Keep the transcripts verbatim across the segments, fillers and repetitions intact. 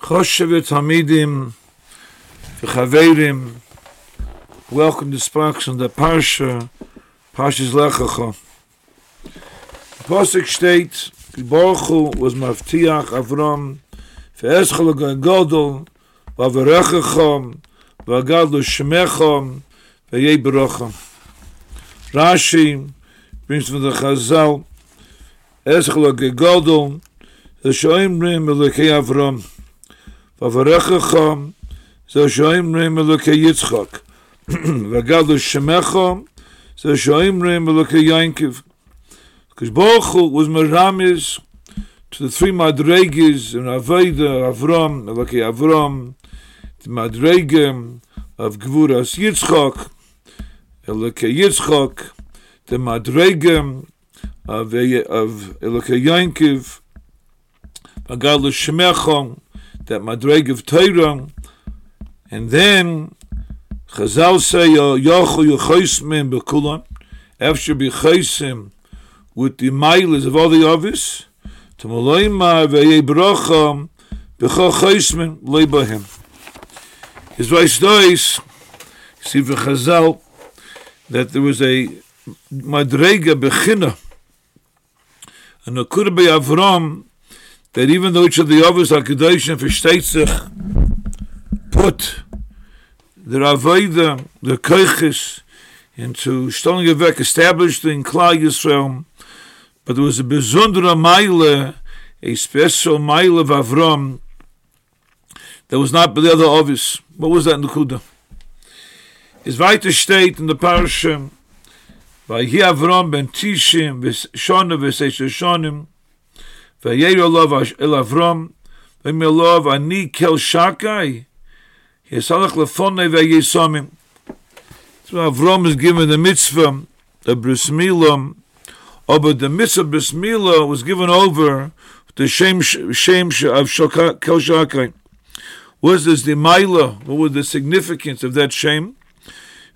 Choshev Tamidim V'Chaverim. Welcome to Sparks on the Parsha, Parshas Lech Lecha. The Pasuk states, Baruch Hu was Mavtiach Avram V'Eschol Gadol V'Avarechachom V'Agadol Shemechom V'Yei Baruchom. Rashi brings from the Chazal Eschol Gadol Z'Shoimrim Elokei Avram V'Avarechachom Z'Shoimrim Elokei Yitzchak V'Agadol Shemechom Z'Shoimrim Elokei Yankiv. Because Baruch Hu was Meramis to the three Madreges in Aveda, Avram, Elokei Avram, the Madrege of Gvuras Yitzchak, Elokei Yitzchak, the Madrege of Elokei Yankiv, Agadol Shemechom, that Madrege of Torah, and then Chazal say, Yochu Yechosmim Bekulam, Efshar B'Chosmim, with the miles of all the others, to Moloima ve'yei brocham b'chol chaysmen leibahem. His vice does see for Chazal that there was a madrega bechina, and a nakuda be'Avram, that even though each of the others are kadosh and v'shteitzach put their avoda, their koiches, into Shtolen Yevek, established in Klal Yisrael. But there was a besondere meile, a special meile of Avram that was not by the other others. What was that nekuda? It's weiter steht in the parasha, Vayehi Avram ben Tishim v'shonim v'seish Shonim, Vayei Olav el Avram, Vayim Olav ani kel shakai, Yesalach lefonei v'yesomim. So Avram is given the mitzvah, the bris milah, Oh, but the mitzvah bris milah was given over to Shem Shem of Kel Shakai. What is the milah? What was the significance of that shame?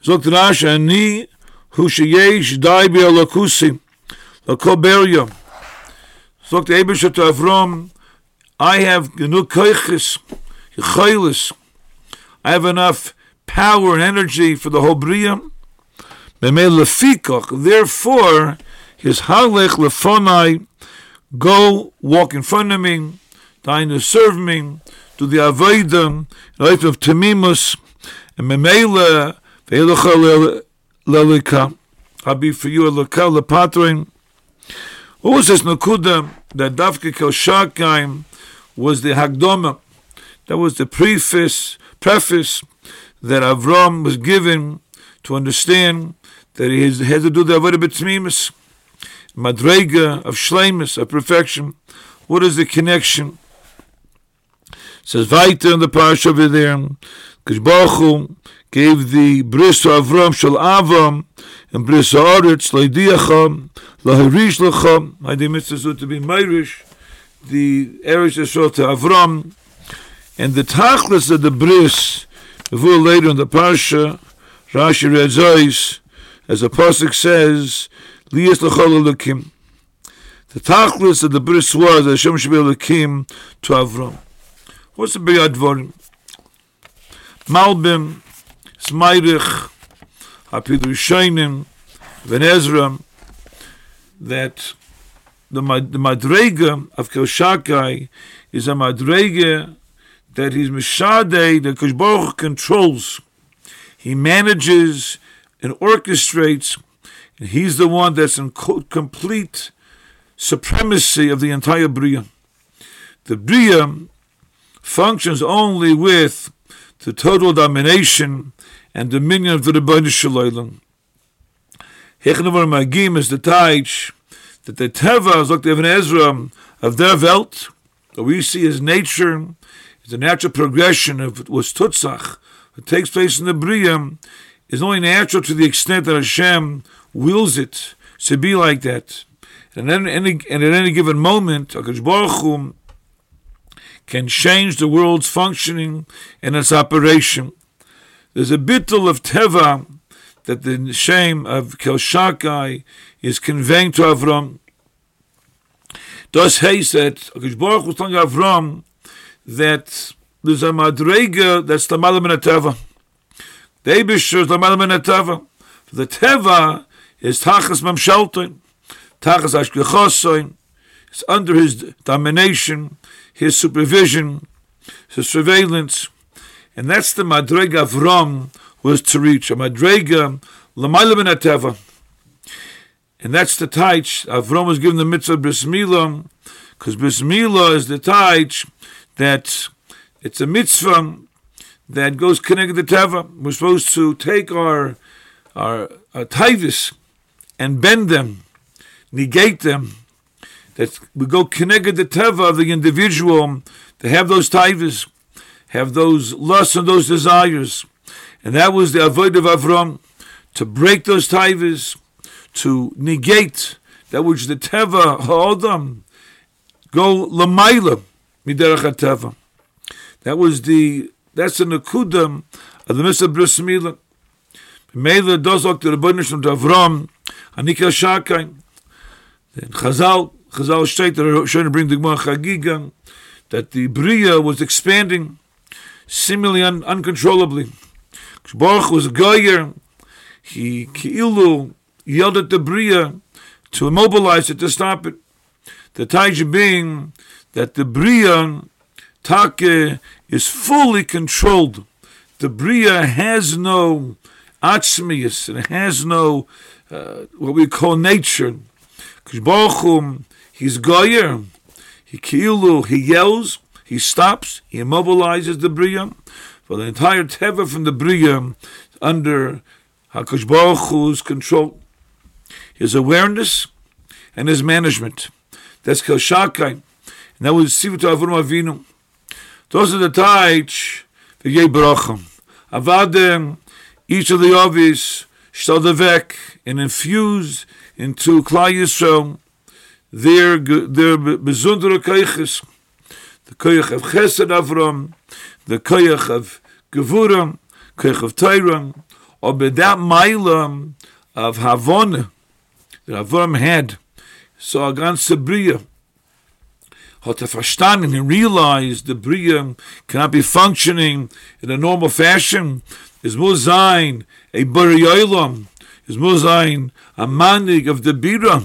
Zok Rashi ani hu sheyesh dai bi alakusi lakoberia. Zok the Eibusha to Avram, I have genug koiches, chaylis. I have enough power and energy for the whole bria. Therefore, his halech lefonai, go walk in front of me, dying to serve me, to the avodah, life of temimus, and memele ve'elocha lelika. I'll be for you elika lepatrin. What was this nakuda that Dafka Kel Shakai was the hagdoma? That was the preface. Preface. That Avram was given to understand that he had to do the avodah b'tmimus, madrega of shleimus, of perfection. What is the connection? It says weiter in the parasha over there, because Baruch Hu gave the bris to Avram shel Avam and bris haaretz leidiacham lahirish lacham. I did mitzvah to be meirish the Eretz Yisrael to Avram, and the tachlis of the bris. Before later in the parsha, Rashi reads eyes, as the pasuk says, "Liyas l'chol elokim." The tachlis of the bris was Hashem shebei elokim to Avram. What's the big advarim? Malbim, Smairich, Apidrushainim, Ben Ezra. That the the madrega of Kel Shakai is a madrega that he's Meshadeh, that Kosh Baruch Hu controls. He manages and orchestrates, and he's the one that's in co- complete supremacy of the entire Bria. The Bria functions only with the total domination and dominion of the Rebbeinu Shel Olam. Hechnevar Magim is the Taich, that the Teva, as Doctor Ibn Ezra, of their Welt, that we see as nature, the natural progression of what's Tutzach, what takes place in the Bria, is only natural to the extent that Hashem wills it to be like that. And, then any, and at any given moment, HaKadosh Baruch Hu can change the world's functioning and its operation. There's a bittul of Teva that the shame of Kel Shakai is conveying to Avram. Das heißt, HaKadosh Baruch Hu was telling Avram that there's a madrega that's the Lamala min HaTeva. The Eibush is Lamala min HaTeva. The Teva is Tachas Mamshaltoin, Tachas Ashkechosoin. It's under his domination, his supervision, his surveillance. And that's the madrega Avram was to reach. A madrega Lamala min HaTeva. And that's the taich. Avram was given the mitzvah bris milah, because bris milah is the taich that it's a mitzvah that goes connected to teva. We're supposed to take our our, our taivas and bend them, negate them. That we go connected to teva of the individual to have those taivas, have those lusts and those desires, and that was the avodah of Avram to break those taivas, to negate that which the teva ha'odam go l'mayla miderech ha'teva. That was the that's the nekudam of the mitzvah bris milah. Meila dozok to the Rebbeinu Shem to Avram anikal shakayim. Then Chazal Chazal state that are trying to bring the Gemara Chagiga that the bria was expanding seemingly un- uncontrollably. Baruch was a goyer. He keilu yelled at the bria to immobilize it, to stop it. The taich being that the bria take is fully controlled. The bria has no atzmius, and it has no uh, what we call nature. Because Baruch Hu, he's goyer. He keilu, he yells, he stops, he immobilizes the bria. For the entire teva from the bria under HaKadosh Baruch Hu's control. His awareness and his management. That's Kal Shakai. And that was Sivut Avram Avinu. Those are the Taich, the Yeh Baracham. Avadem, each of the Ovis, Shtal Devek, and infused into Klal Yisrael their Bezundra Koiches, the Koich of Chesed Avram, the Koich of Gevuram, Koich of Teiram, or Bedat Mailam of Havonah, that Avram had, saw against the Bria, Hotefashtanim, he realized the Bria cannot be functioning in a normal fashion. Is Muzayin a Bariyolam, is Muzayin a Manig of the Bira.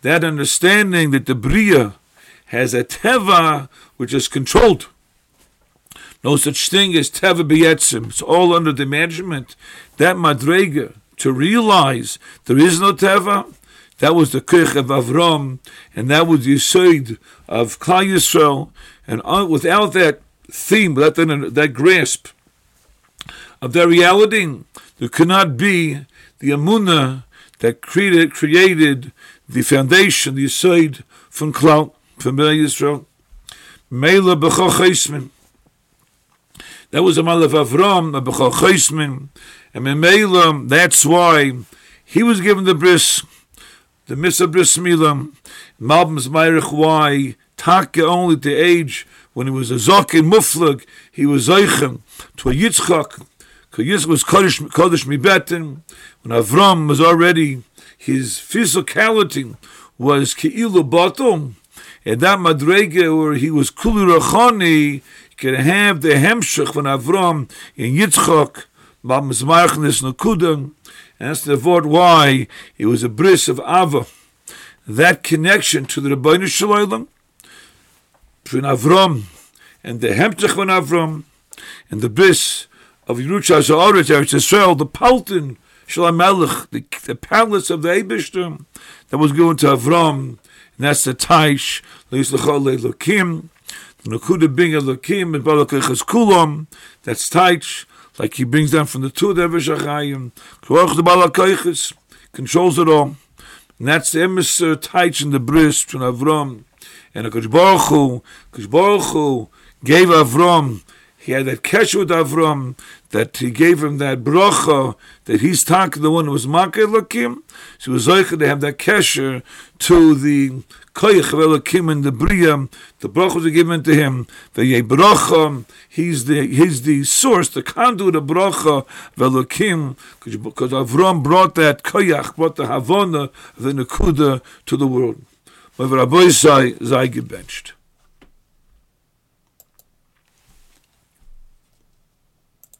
That understanding that the Bria has a Teva which is controlled. No such thing as Teva B'yetzim, it's all under the management. That Madrega, to realize there is no Teva, that was the Koich of Avram, and that was the Yesod of Klal Yisrael. And without that theme, without that, that grasp of that reality, there could not be the Emunah that created, created the foundation, the Yesod from Klal, from Yisrael. Meila b'chol chaismin. That was the Mal of Avram, the b'chol chaismin. And Memelam, that's why he was given the bris, the mitzvah bris milam. Malbim's Meirich, why Taka only at the age when he was a Zokin Muflag, he was Zeichem to a Yitzchak, because Yitzchak was Kodesh, Kodesh Mibetin, when Avram was already, his physicality was Ke'ilu Batum, and that Madrege where he was Kuli Rachani, can have the Hemshech when Avram in Yitzchak. And that's the word why it was a bris of Ava. That connection to the Rebbeinu Shalom between Avram and the Hemtech von Avram and the bris of Yerushas Haaretz, Eretz Yisrael, the Paltin Shalom Melech, the, the palace of the Eibishter that was given to Avram. And that's the Taish, Le'islechol Elokim, the Nakuda being Elokim, and Balakichas Kulam, that's Taish. Like he brings down from the two of the Eveshachayim, Koach the Balakayches, controls it all. And that's the emissary Taich in the bris between Avram and HaKadosh Baruch Hu. HaKadosh Baruch Hu gave Avram, he had that kesher with Avram, that he gave him that bracha, that he's tak, the one who was Makeh Elokim. So it was like they have that kesher to the Koach of Elokim and the Bria, the brachos are given to him. The Yebracha, he's the he's the source, the conduit of bracha of Elokim, because Avram brought that koyach, brought the Havana, the Nakuda to the world. However, Rabbi Zai, Zai get benched.